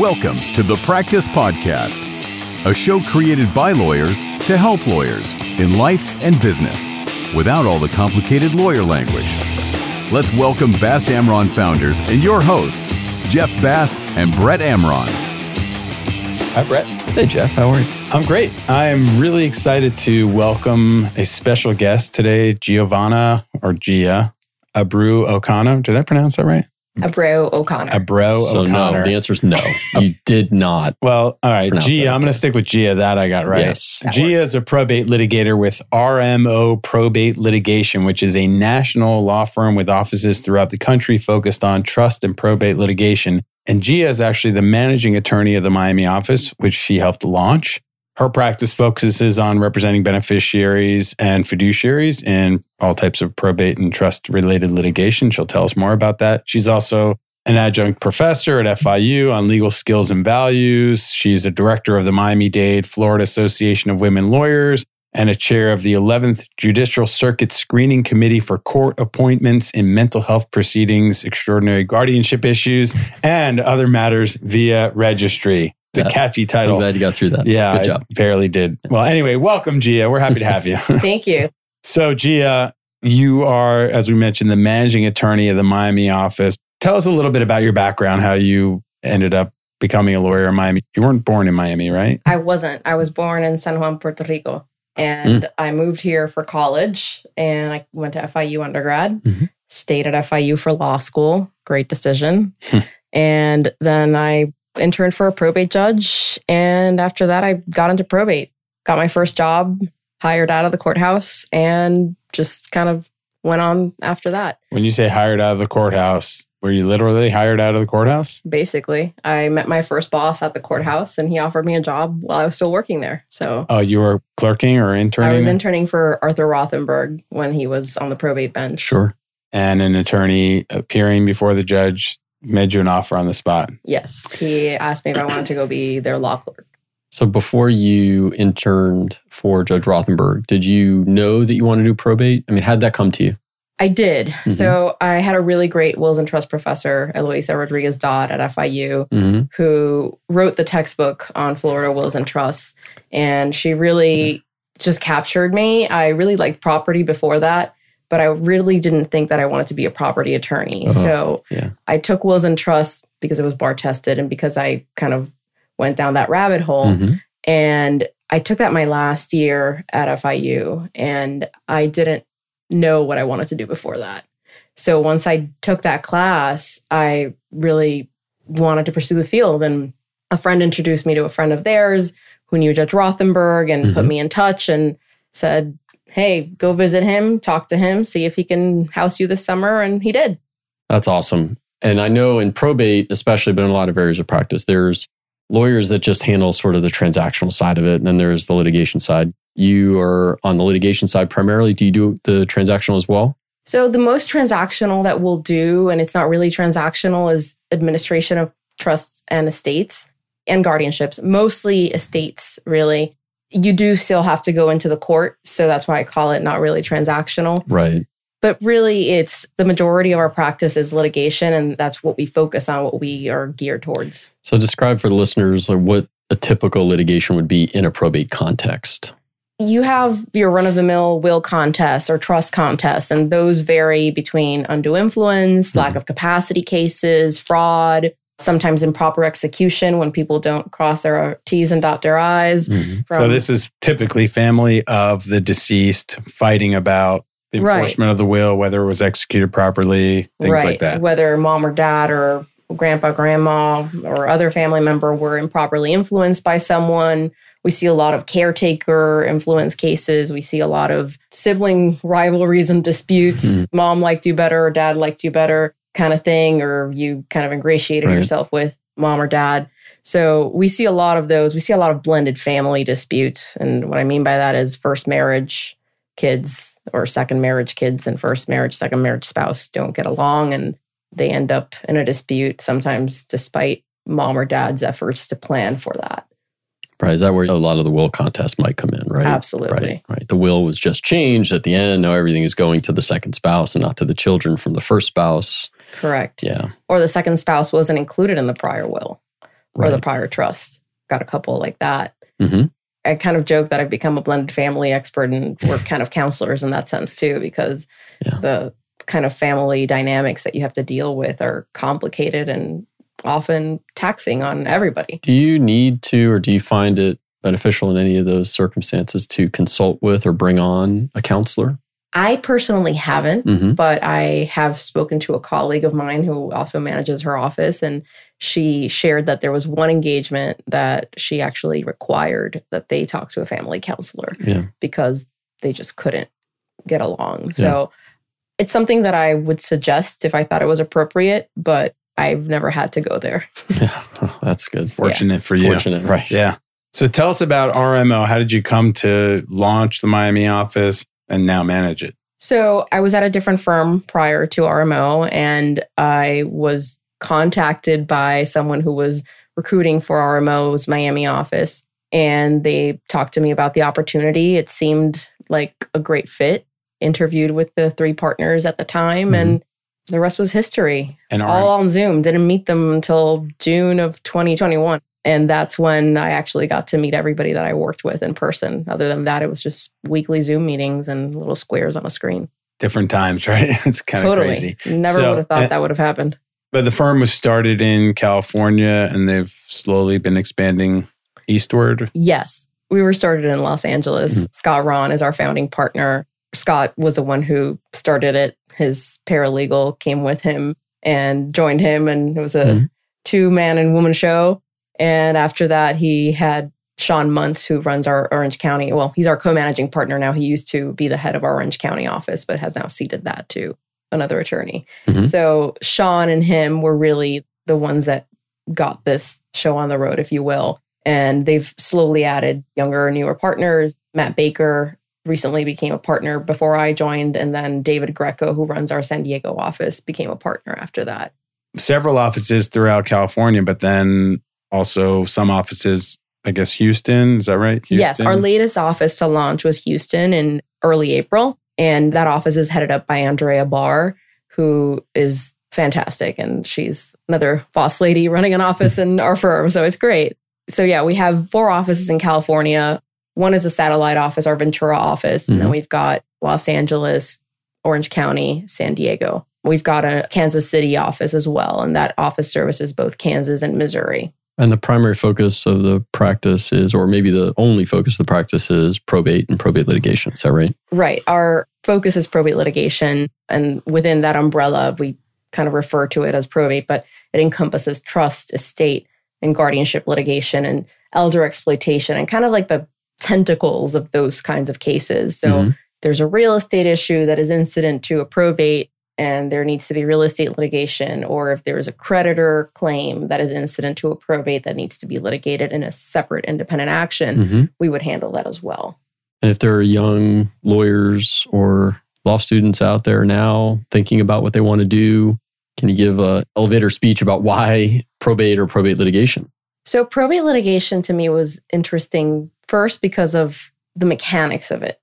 Welcome to The Practice Podcast, a show created by lawyers to help lawyers in life and business without all the complicated lawyer language. Let's welcome Bast Amron founders and your hosts, Jeff Bast and Brett Amron. Hi, Brett. Hey, Jeff. How are you? I'm great. I'm really excited to welcome a special guest today, Gia Abreu O'Connor. Did I pronounce that right? Abreu O'Connor. No, the answer is no. You did not. Well, all right. Gia, I'm going to stick with Gia. That I got right. Yes, Gia is a probate litigator with RMO Probate Litigation, which is a national law firm with offices throughout the country focused on trust and probate litigation. And Gia is actually the managing attorney of the Miami office, which she helped launch. Her practice focuses on representing beneficiaries and fiduciaries in all types of probate and trust-related litigation. She'll tell us more about that. She's also an adjunct professor at FIU on legal skills and values. She's a director of the Miami-Dade, Florida Association of Women Lawyers and a chair of the 11th Judicial Circuit Screening Committee for Court Appointments in Mental Health Proceedings, Extraordinary Guardianship Issues, and Other Matters via Registry. It's a catchy title. I'm glad you got through that. Yeah, good job. I barely did. Well, anyway, welcome, Gia. We're happy to have you. Thank you. So, Gia, you are, as we mentioned, the managing attorney of the Miami office. Tell us a little bit about your background, how you ended up becoming a lawyer in Miami. You weren't born in Miami, right? I wasn't. I was born in San Juan, Puerto Rico. And I moved here for college, and I went to FIU undergrad, stayed at FIU for law school. Great decision. And then I interned for a probate judge. And after that, I got into probate, got my first job, hired out of the courthouse, and just kind of went on after that. When you say hired out of the courthouse, were you literally hired out of the courthouse? Basically. I met my first boss at the courthouse, and he offered me a job while I was still working there. So, oh, you were clerking or interning? I was interning for Arthur Rothenberg when he was on the probate bench. Sure. And an attorney appearing before the judge made you an offer on the spot. Yes. He asked me if I wanted to go be their law clerk. So before you interned for Judge Rothenberg, did you know that you wanted to do probate? I mean, how'd that come to you? I did. Mm-hmm. So I had a really great wills and trust professor, Eloisa Rodriguez Dodd at FIU, who wrote the textbook on Florida wills and trusts. And she really just captured me. I really liked property before that, but I really didn't think that I wanted to be a property attorney. So I took wills and trusts because it was bar tested and because I kind of went down that rabbit hole. And I took that my last year at FIU, and I didn't know what I wanted to do before that. So once I took that class, I really wanted to pursue the field. And a friend introduced me to a friend of theirs who knew Judge Rothenberg and put me in touch and said, hey, go visit him, talk to him, see if he can house you this summer. And he did. That's awesome. And I know in probate, especially, but in a lot of areas of practice, there's lawyers that just handle sort of the transactional side of it. And then there's the litigation side. You are on the litigation side primarily. Do you do the transactional as well? So the most transactional that we'll do, and it's not really transactional, is administration of trusts and estates and guardianships, mostly estates, really. You do still have to go into the court. So that's why I call it not really transactional. Right. But really, it's the majority of our practice is litigation, and that's what we focus on, what we are geared towards. So describe for the listeners what a typical litigation would be in a probate context. You have your run-of-the-mill will contests or trust contests, and those vary between undue influence, lack of capacity cases, fraud, sometimes improper execution when people don't cross their T's and dot their I's. So this is typically family of the deceased fighting about the enforcement of the will, whether it was executed properly, things like that. Whether mom or dad or grandpa, grandma, or other family member were improperly influenced by someone. We see a lot of caretaker influence cases. We see a lot of sibling rivalries and disputes. Mom liked you better, or dad liked you better kind of thing, or you kind of ingratiated yourself with mom or dad. So we see a lot of those. We see a lot of blended family disputes. And what I mean by that is first marriage kids or second marriage kids and first marriage, second marriage spouse don't get along, and they end up in a dispute, sometimes despite mom or dad's efforts to plan for that. Right. Is that where a lot of the will contest might come in, right? Absolutely. Right. The will was just changed at the end. Now everything is going to the second spouse and not to the children from the first spouse. Correct. Yeah. Or the second spouse wasn't included in the prior will. right. or the prior trust. Got a couple like that. Mm-hmm. I kind of joke that I've become a blended family expert, and we're kind of counselors in that sense too, because the kind of family dynamics that you have to deal with are complicated and often taxing on everybody. Do you need to, or do you find it beneficial in any of those circumstances to consult with or bring on a counselor? I personally haven't, but I have spoken to a colleague of mine who also manages her office, and she shared that there was one engagement that she actually required that they talk to a family counselor because they just couldn't get along. So it's something that I would suggest if I thought it was appropriate, but I've never had to go there. Oh, that's good. Fortunate for you. Fortunate, right. Yeah. So tell us about RMO. How did you come to launch the Miami office and now manage it? So I was at a different firm prior to RMO, and I was contacted by someone who was recruiting for RMO's Miami office. And they talked to me about the opportunity. It seemed like a great fit. Interviewed with the three partners at the time, and the rest was history. And all on Zoom. Didn't meet them until June of 2021. And that's when I actually got to meet everybody that I worked with in person. Other than that, it was just weekly Zoom meetings and little squares on a screen. Different times, right? It's kind of crazy. Never would have thought that would have happened. But the firm was started in California, and they've slowly been expanding eastward? Yes. We were started in Los Angeles. Scott Rahn is our founding partner. Scott was the one who started it. His paralegal came with him and joined him, and it was a two-man and woman show. And after that, he had Sean Munts, who runs our Orange County. Well, he's our co-managing partner now. He used to be the head of our Orange County office, but has now ceded that to another attorney. So Sean and him were really the ones that got this show on the road, if you will. And they've slowly added younger, newer partners. Matt Baker recently became a partner before I joined. And then David Greco, who runs our San Diego office, became a partner after that. Several offices throughout California, but then also some offices, I guess, Houston. Is that right? Houston? Yes. Our latest office to launch was Houston in early April. And that office is headed up by Andrea Barr, who is fantastic. And she's another boss lady running an office in our firm. So it's great. So yeah, we have four offices in California. One is a satellite office, our Ventura office. And then we've got Los Angeles, Orange County, San Diego. We've got a Kansas City office as well. And that office services both Kansas and Missouri. And the primary focus of the practice is, or maybe the only focus of the practice is probate and probate litigation. Is that right? Right. Our focus is probate litigation. And within that umbrella, we kind of refer to it as probate, but it encompasses trust, estate, and guardianship litigation and elder exploitation and kind of like the tentacles of those kinds of cases. So there's a real estate issue that is incident to a probate, and there needs to be real estate litigation, or if there is a creditor claim that is incident to a probate that needs to be litigated in a separate independent action, we would handle that as well. And if there are young lawyers or law students out there now thinking about what they want to do, can you give an elevator speech about why probate or probate litigation? So probate litigation to me was interesting first because of the mechanics of it.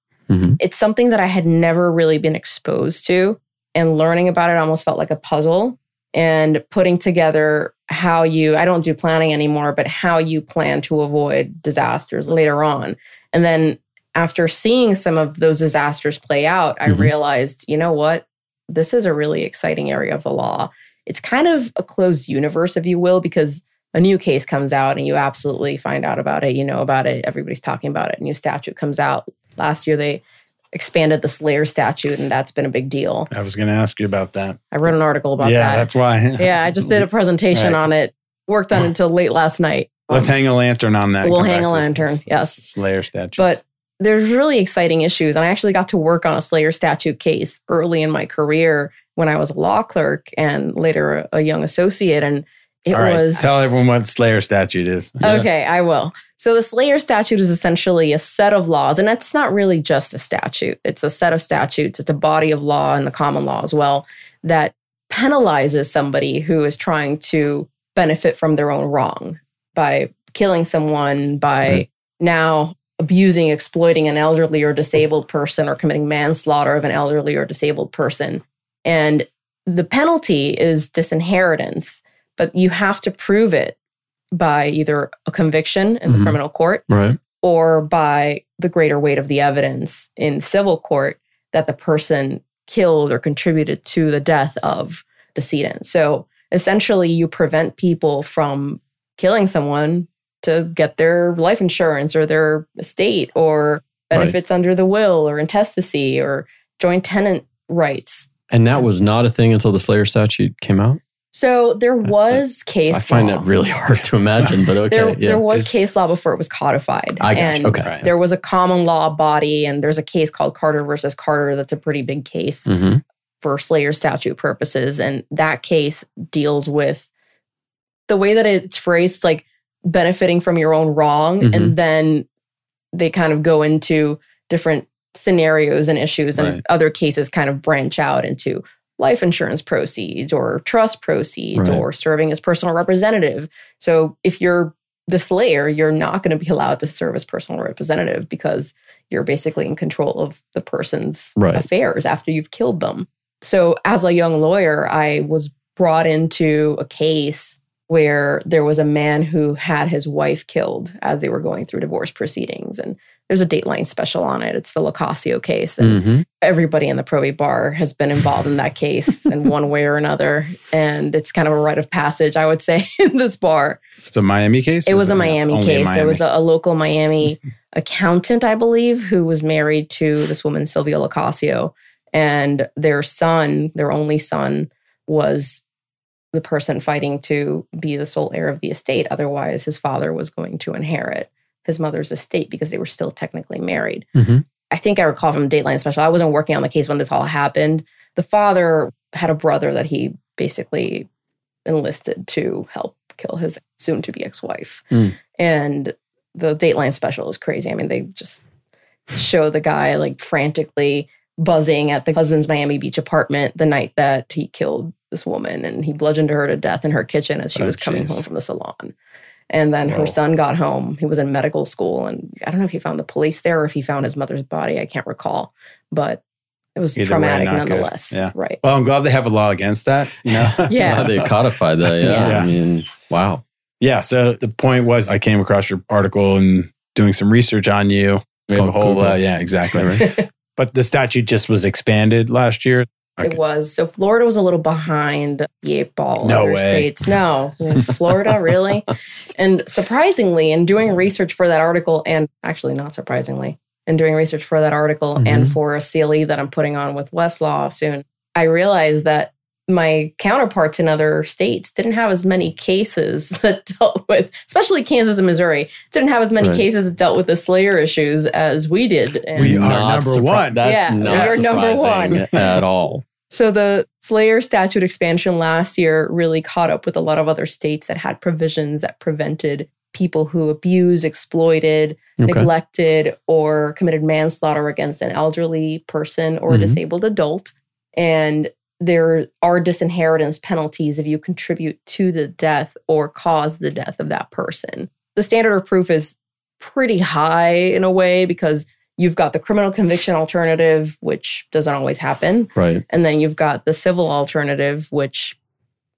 It's something that I had never really been exposed to. And learning about it almost felt like a puzzle, and putting together how you, I don't do planning anymore, but how you plan to avoid disasters later on. And then after seeing some of those disasters play out, I realized, you know what? This is a really exciting area of the law. It's kind of a closed universe, if you will, because a new case comes out and you absolutely find out about it. You know about it. Everybody's talking about it. A new statute comes out. Last year, they expanded the Slayer Statute, and that's been a big deal. I was going to ask you about that. I wrote an article about that. Yeah, that's why. I just did a presentation on it. Worked on it until late last night. Let's hang a lantern on that. We'll hang a lantern, yes. Slayer Statute. But there's really exciting issues, and I actually got to work on a Slayer Statute case early in my career when I was a law clerk and later a young associate, and it was... Tell everyone what Slayer Statute is. Okay, I will. So the Slayer Statute is essentially a set of laws, and it's not really just a statute. It's a set of statutes. It's a body of law and the common law as well that penalizes somebody who is trying to benefit from their own wrong by killing someone, by now abusing, exploiting an elderly or disabled person, or committing manslaughter of an elderly or disabled person. And the penalty is disinheritance, but you have to prove it by either a conviction in the criminal court or by the greater weight of the evidence in civil court that the person killed or contributed to the death of the decedent. So essentially, you prevent people from killing someone to get their life insurance or their estate or benefits under the will or intestacy or joint tenant rights. And that was not a thing until the Slayer Statute came out? So there was case law. I find that really hard to imagine, but okay. There was case law before it was codified. I got you. Okay. There was a common law body, and there's a case called Carter versus Carter that's a pretty big case for Slayer Statute purposes. And that case deals with the way that it's phrased, like benefiting from your own wrong. And then they kind of go into different scenarios and issues, and other cases kind of branch out into life insurance proceeds or trust proceeds or serving as personal representative. So if you're the slayer, you're not going to be allowed to serve as personal representative because you're basically in control of the person's affairs after you've killed them. So as a young lawyer, I was brought into a case where there was a man who had his wife killed as they were going through divorce proceedings. And there's a Dateline special on it. It's the Lacosteo case. And everybody in the probate bar has been involved in that case in one way or another. And it's kind of a rite of passage, I would say, in this bar. It's a Miami case? It was a Miami case. Miami. It was a local Miami accountant, I believe, who was married to this woman, Sylvia Lacosteo. And their son, their only son, was the person fighting to be the sole heir of the estate. Otherwise, his father was going to inherit his mother's estate because they were still technically married. I think I recall from Dateline special, I wasn't working on the case when this all happened. The father had a brother that he basically enlisted to help kill his soon-to-be ex-wife. And the Dateline special is crazy. I mean, they just show the guy like frantically buzzing at the husband's Miami Beach apartment the night that he killed this woman, and he bludgeoned her to death in her kitchen as she was coming home from the salon. And then her son got home. He was in medical school. And I don't know if he found the police there or if he found his mother's body. I can't recall. But it was traumatic nonetheless. Yeah. Right. Well, I'm glad they have a law against that. Yeah. They codified that. Yeah. I mean, wow. Yeah. So the point was, I came across your article and doing some research on you. We have a whole, yeah, exactly. Right. But the statute just was expanded last year. Okay. It was. So Florida was a little behind the eight ball. No other way. States. No. Florida, really? And surprisingly, in doing research for that article, and actually not surprisingly, in doing research for that article and for a CLE that I'm putting on with Westlaw soon, I realized that my counterparts in other states didn't have as many cases that dealt with, especially Kansas and Missouri, didn't have as many cases that dealt with the Slayer issues as we did. And we are number one. That's not surprising at all. So the Slayer Statute expansion last year really caught up with a lot of other states that had provisions that prevented people who abused, exploited, neglected, or committed manslaughter against an elderly person or a disabled adult. And there are disinheritance penalties if you contribute to the death or cause the death of that person. The standard of proof is pretty high in a way because you've got the criminal conviction alternative, which doesn't always happen. Right. And then you've got the civil alternative, which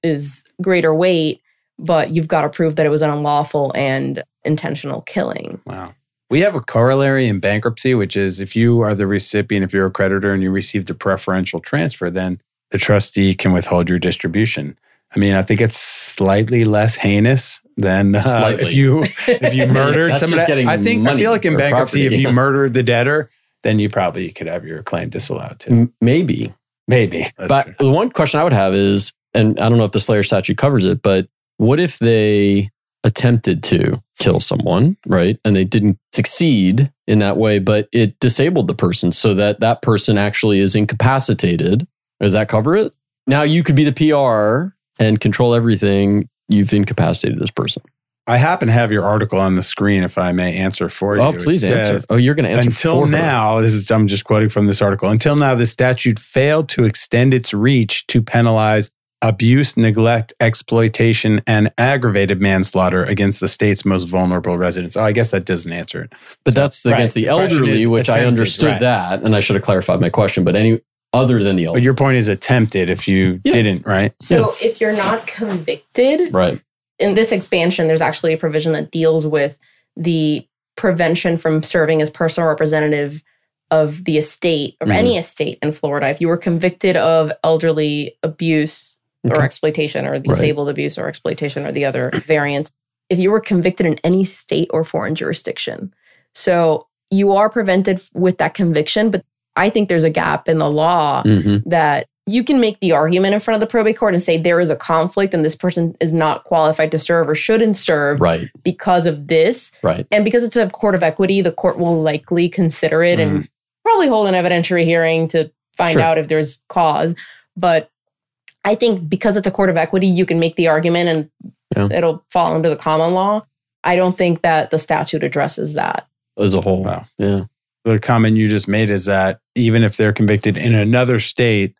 is greater weight, but you've got to prove that it was an unlawful and intentional killing. Wow. We have a corollary in bankruptcy, which is if you are the recipient, if you're a creditor and you received a preferential transfer, then the trustee can withhold your distribution. I mean, I think it's slightly less heinous than if you murdered somebody. I feel like in bankruptcy, if you murdered the debtor, then you probably could have your claim disallowed too. Maybe. But the one question I would have is, and I don't know if the Slayer Statute covers it, but what if they attempted to kill someone, right? And they didn't succeed in that way, but it disabled the person so that that person actually is incapacitated. Does that cover it? Now you could be the PR and control everything. You've incapacitated this person. I happen to have your article on the screen, if I may answer for you. Oh, please answer. Oh, you're going to answer for her. Until now, I'm just quoting from this article. Until now, the statute failed to extend its reach to penalize abuse, neglect, exploitation, and aggravated manslaughter against the state's most vulnerable residents. Oh, I guess that doesn't answer it. But that's against the elderly, which attempted, I understood that. And I should have clarified my question. But anyway. Other than the old. But your point is attempted if you didn't, right? So if you're not convicted, In this expansion, there's actually a provision that deals with the prevention from serving as personal representative of the estate, of any estate in Florida. If you were convicted of elderly abuse or exploitation, or disabled abuse or exploitation, or the other variants, if you were convicted in any state or foreign jurisdiction. So you are prevented with that conviction, but I think there's a gap in the law that you can make the argument in front of the probate court and say there is a conflict and this person is not qualified to serve or shouldn't serve because of this. And because it's a court of equity, the court will likely consider it and probably hold an evidentiary hearing to find out if there's cause. But I think because it's a court of equity, you can make the argument and it'll fall under the common law. I don't think that the statute addresses that as a whole. Wow. Yeah. The comment you just made is that even if they're convicted in another state,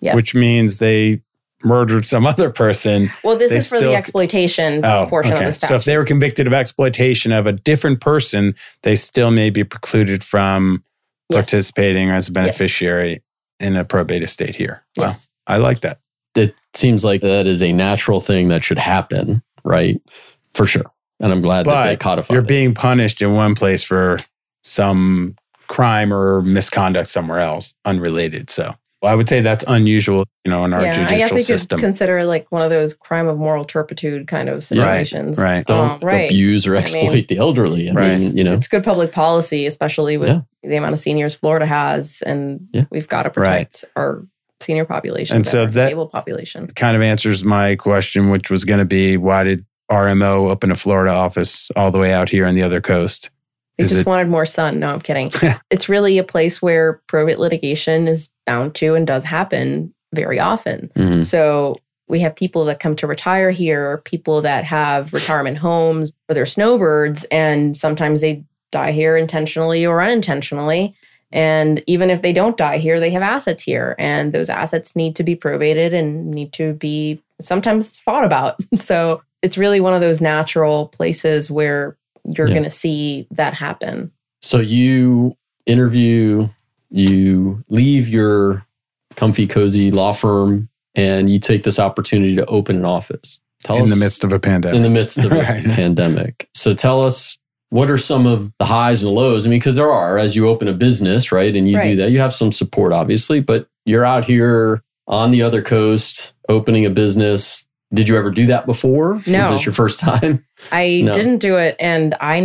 which means they murdered some other person. Well, this is for the exploitation portion of the statute. So if they were convicted of exploitation of a different person, they still may be precluded from participating as a beneficiary in a probate estate here. Wow. Yes. I like that. It seems like that is a natural thing that should happen, right? For sure. And I'm glad that they codified it. You're being punished in one place for some crime or misconduct somewhere else, unrelated. So I would say that's unusual, you know, in our judicial system. I guess you could consider like one of those crime of moral turpitude kind of situations. Don't abuse or exploit the elderly. I mean, you know, it's good public policy, especially with the amount of seniors Florida has, and we've got to protect our senior population and so that disabled population. Kind of answers my question, which was going to be, why did RMO open a Florida office all the way out here on the other coast? They just wanted more sun. No, I'm kidding. It's really a place where probate litigation is bound to and does happen very often. So we have people that come to retire here, people that have retirement homes or they're snowbirds, and sometimes they die here intentionally or unintentionally. And even if they don't die here, they have assets here. And those assets need to be probated and need to be sometimes fought about. So it's really one of those natural places where you're going to see that happen. So you interview, you leave your comfy, cozy law firm, and you take this opportunity to open an office. Tell us, the midst of a pandemic. In the midst of a pandemic. So tell us, what are some of the highs and lows? I mean, because there are, as you open a business, right? And you do that, you have some support, obviously, but you're out here on the other coast, opening a business. Did you ever do that before? No. Is this your first time? I didn't do it, and I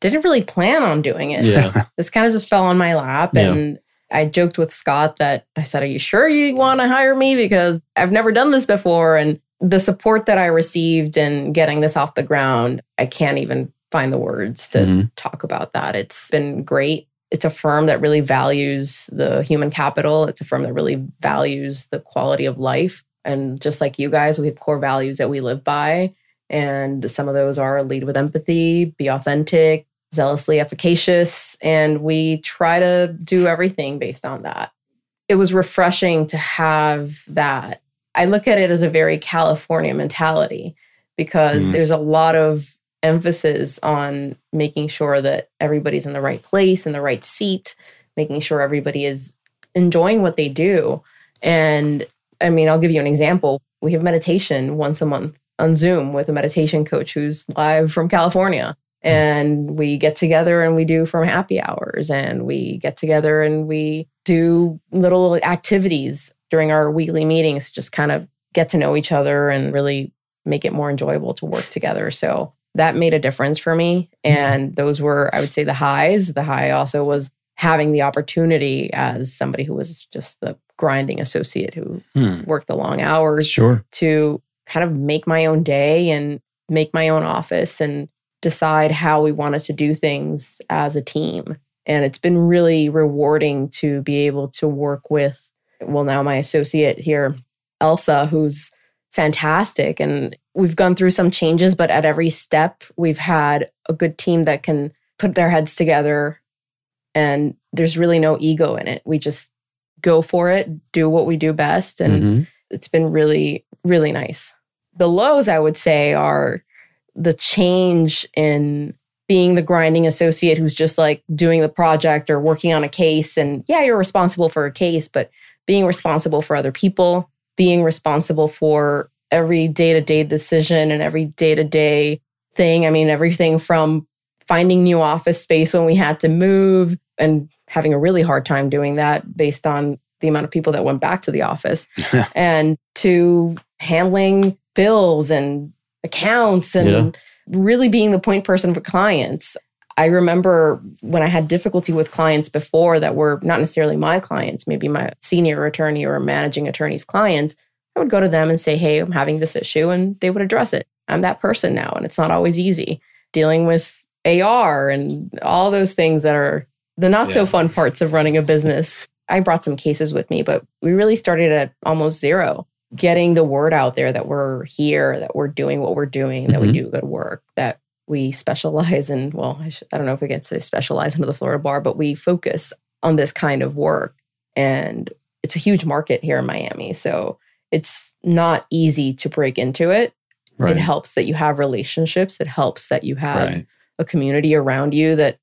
didn't really plan on doing it. Yeah. This kind of just fell on my lap, and I joked with Scott that I said, are you sure you want to hire me? Because I've never done this before, and the support that I received in getting this off the ground, I can't even find the words to talk about that. It's been great. It's a firm that really values the human capital. It's a firm that really values the quality of life. And just like you guys, we have core values that we live by. And some of those are lead with empathy, be authentic, zealously efficacious. And we try to do everything based on that. It was refreshing to have that. I look at it as a very California mentality, because there's a lot of emphasis on making sure that everybody's in the right place, in the right seat, making sure everybody is enjoying what they do. And I mean, I'll give you an example. We have meditation once a month on Zoom with a meditation coach who's live from California. And we get together and we do from happy hours, and we get together and we do little activities during our weekly meetings, just kind of get to know each other and really make it more enjoyable to work together. So that made a difference for me. And those were, I would say, the highs. The high also was having the opportunity as somebody who was just the grinding associate who worked the long hours to kind of make my own day and make my own office and decide how we wanted to do things as a team. And it's been really rewarding to be able to work with, well, now my associate here, Elsa, who's fantastic. And we've gone through some changes, but at every step, we've had a good team that can put their heads together, and there's really no ego in it. We just go for it, do what we do best. And it's been really, really nice. The lows, I would say, are the change in being the grinding associate who's just like doing the project or working on a case. And yeah, you're responsible for a case, but being responsible for other people, being responsible for every day-to-day decision and every day-to-day thing. I mean, everything from finding new office space when we had to move and having a really hard time doing that based on the amount of people that went back to the office and to handling bills and accounts and really being the point person for clients. I remember when I had difficulty with clients before that were not necessarily my clients, maybe my senior attorney or managing attorney's clients, I would go to them and say, hey, I'm having this issue, and they would address it. I'm that person now, and it's not always easy dealing with AR and all those things that are the not so fun parts of running a business. I brought some cases with me, but we really started at almost zero, getting the word out there that we're here, that we're doing what we're doing, that we do good work, that we specialize in, well, I don't know if we can say specialize under the Florida Bar, but we focus on this kind of work. And it's a huge market here in Miami. So it's not easy to break into it. Right. It helps that you have relationships. It helps that you have a community around you that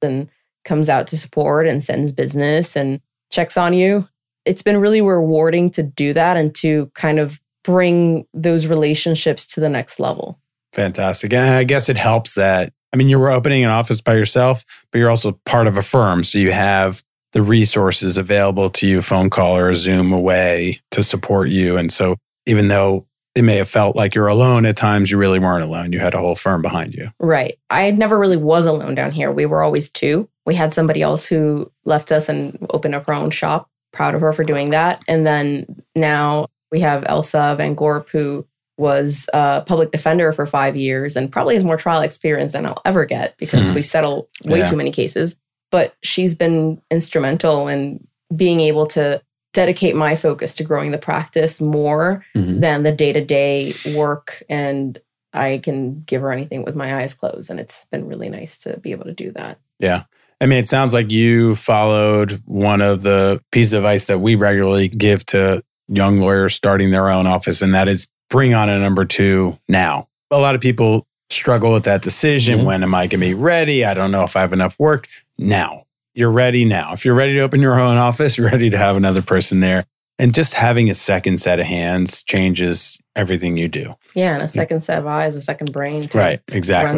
then comes out to support and sends business and checks on you. It's been really rewarding to do that and to kind of bring those relationships to the next level. Fantastic. And I guess it helps that, I mean, you were opening an office by yourself, but you're also part of a firm. So you have the resources available to you, phone call or Zoom away to support you. And so even though it may have felt like you're alone at times, you really weren't alone. You had a whole firm behind you. Right. I never really was alone down here. We were always two. We had somebody else who left us and opened up her own shop. Proud of her for doing that. And then now we have Elsa Van Gorp, who was a public defender for 5 years and probably has more trial experience than I'll ever get because we settle way too many cases. But she's been instrumental in being able to dedicate my focus to growing the practice more than the day-to-day work. And I can give her anything with my eyes closed. And it's been really nice to be able to do that. Yeah. I mean, it sounds like you followed one of the pieces of advice that we regularly give to young lawyers starting their own office, and that is bring on a number two now. A lot of people struggle with that decision. When am I going to be ready? I don't know if I have enough work. Now. You're ready now. If you're ready to open your own office, you're ready to have another person there. And just having a second set of hands changes everything you do. Yeah, and a second set of eyes, a second brain to run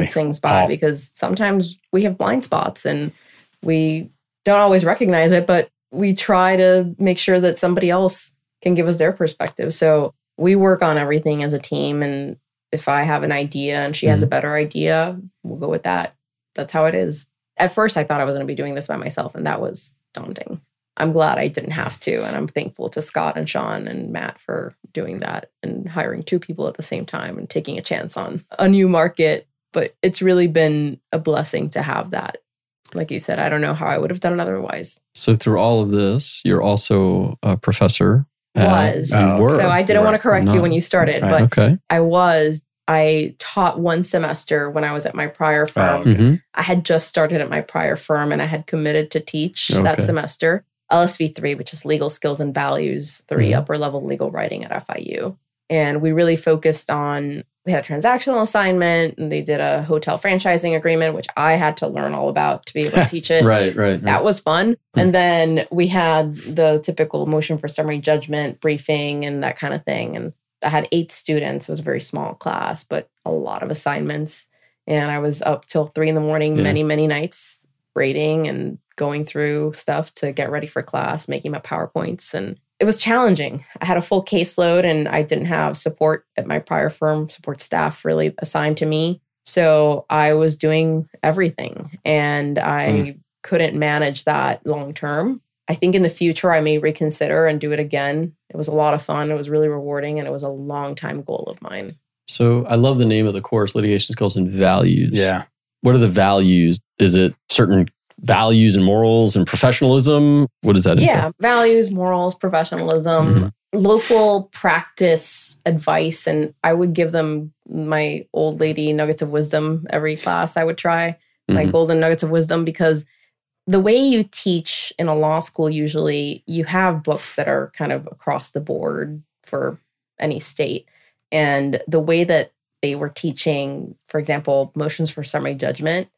things by because sometimes we have blind spots and we don't always recognize it, but we try to make sure that somebody else can give us their perspective. So we work on everything as a team. And if I have an idea and she has a better idea, we'll go with that. That's how it is. At first, I thought I was going to be doing this by myself, and that was daunting. I'm glad I didn't have to. And I'm thankful to Scott and Sean and Matt for doing that and hiring two people at the same time and taking a chance on a new market. But it's really been a blessing to have that. Like you said, I don't know how I would have done it otherwise. So through all of this, you're also a professor. So I didn't want to correct you when you started, but I was. I taught one semester when I was at my prior firm. I had just started at my prior firm and I had committed to teach that semester. LSV3, which is Legal Skills and Values 3, upper level legal writing at FIU. And we really focused on, we had a transactional assignment and they did a hotel franchising agreement, which I had to learn all about to be able to teach it. Right. That was fun. And then we had the typical motion for summary judgment briefing and that kind of thing. And I had 8 students. It was a very small class, but a lot of assignments. And I was up till 3 a.m, many nights rating and going through stuff to get ready for class, making my PowerPoints. And it was challenging. I had a full caseload and I didn't have support at my prior firm, support staff really assigned to me. So I was doing everything and I couldn't manage that long term. I think in the future, I may reconsider and do it again. It was a lot of fun. It was really rewarding and it was a long time goal of mine. So I love the name of the course, Litigation Skills and Values. Yeah. What are the values? Is it certain values and morals and professionalism? What does that entail? Yeah, values, morals, professionalism, local practice advice. And I would give them my old lady nuggets of wisdom every class I would try, my golden nuggets of wisdom, because the way you teach in a law school, usually you have books that are kind of across the board for any state. And the way that they were teaching, for example, motions for summary judgment,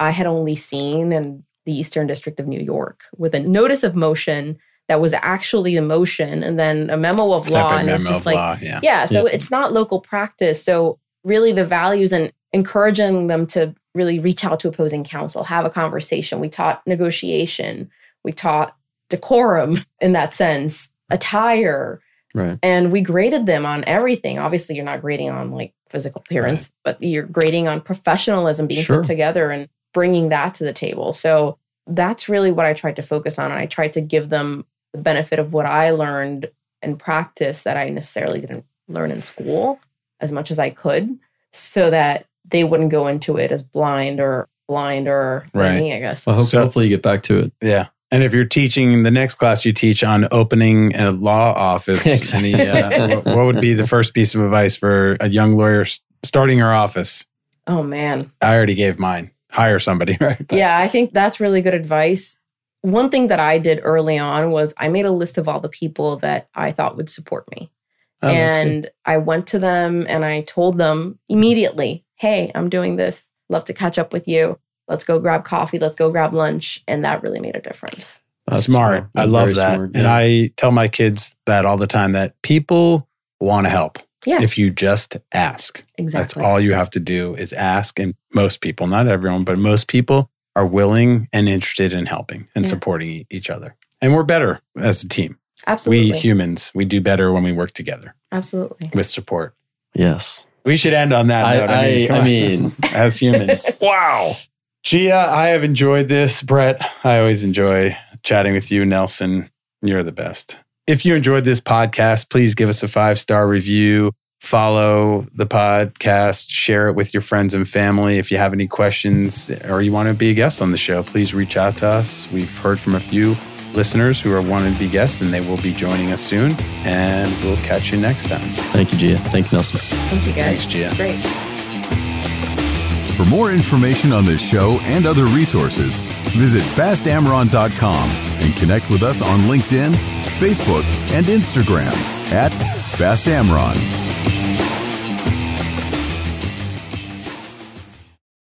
I had only seen in the Eastern District of New York with a notice of motion that was actually the motion, and then a memo of law. And it's just like, yeah. So it's not local practice. So really the values and encouraging them to really reach out to opposing counsel, have a conversation. We taught negotiation. We taught decorum in that sense, attire. Right. And we graded them on everything. Obviously, you're not grading on like physical appearance, but you're grading on professionalism being put together and bringing that to the table. So that's really what I tried to focus on. And I tried to give them the benefit of what I learned and practice that I necessarily didn't learn in school as much as I could, so that they wouldn't go into it as blind or me, I guess. Well, hopefully you get back to it. Yeah. And if you're teaching the next class you teach on opening a law office, what would be the first piece of advice for a young lawyer starting her office? Oh, man. I already gave mine. Hire somebody, right? But. Yeah, I think that's really good advice. One thing that I did early on was I made a list of all the people that I thought would support me. Oh, and I went to them and I told them immediately, hey, I'm doing this. Love to catch up with you. Let's go grab coffee. Let's go grab lunch. And that really made a difference. That's smart. I love that. Smart, yeah. And I tell my kids that all the time, that people want to help. Yeah. If you just ask. Exactly. That's all you have to do is ask. And most people, not everyone, but most people are willing and interested in helping and supporting each other. And we're better as a team. Absolutely. We humans, we do better when we work together. Absolutely. With support. Yes. We should end on that note. I mean as humans. Wow. Gia, I have enjoyed this. Brett, I always enjoy chatting with you. Nelson, you're the best. If you enjoyed this podcast, please give us a 5-star review, follow the podcast, share it with your friends and family. If you have any questions or you want to be a guest on the show, please reach out to us. We've heard from a few listeners who are wanting to be guests, and they will be joining us soon. And we'll catch you next time. Thank you, Gia. Thank you, Nelson. Thank you, guys. Thanks, Gia. Great. For more information on this show and other resources, visit BastAmron.com and connect with us on LinkedIn, Facebook, and Instagram at BastAmron.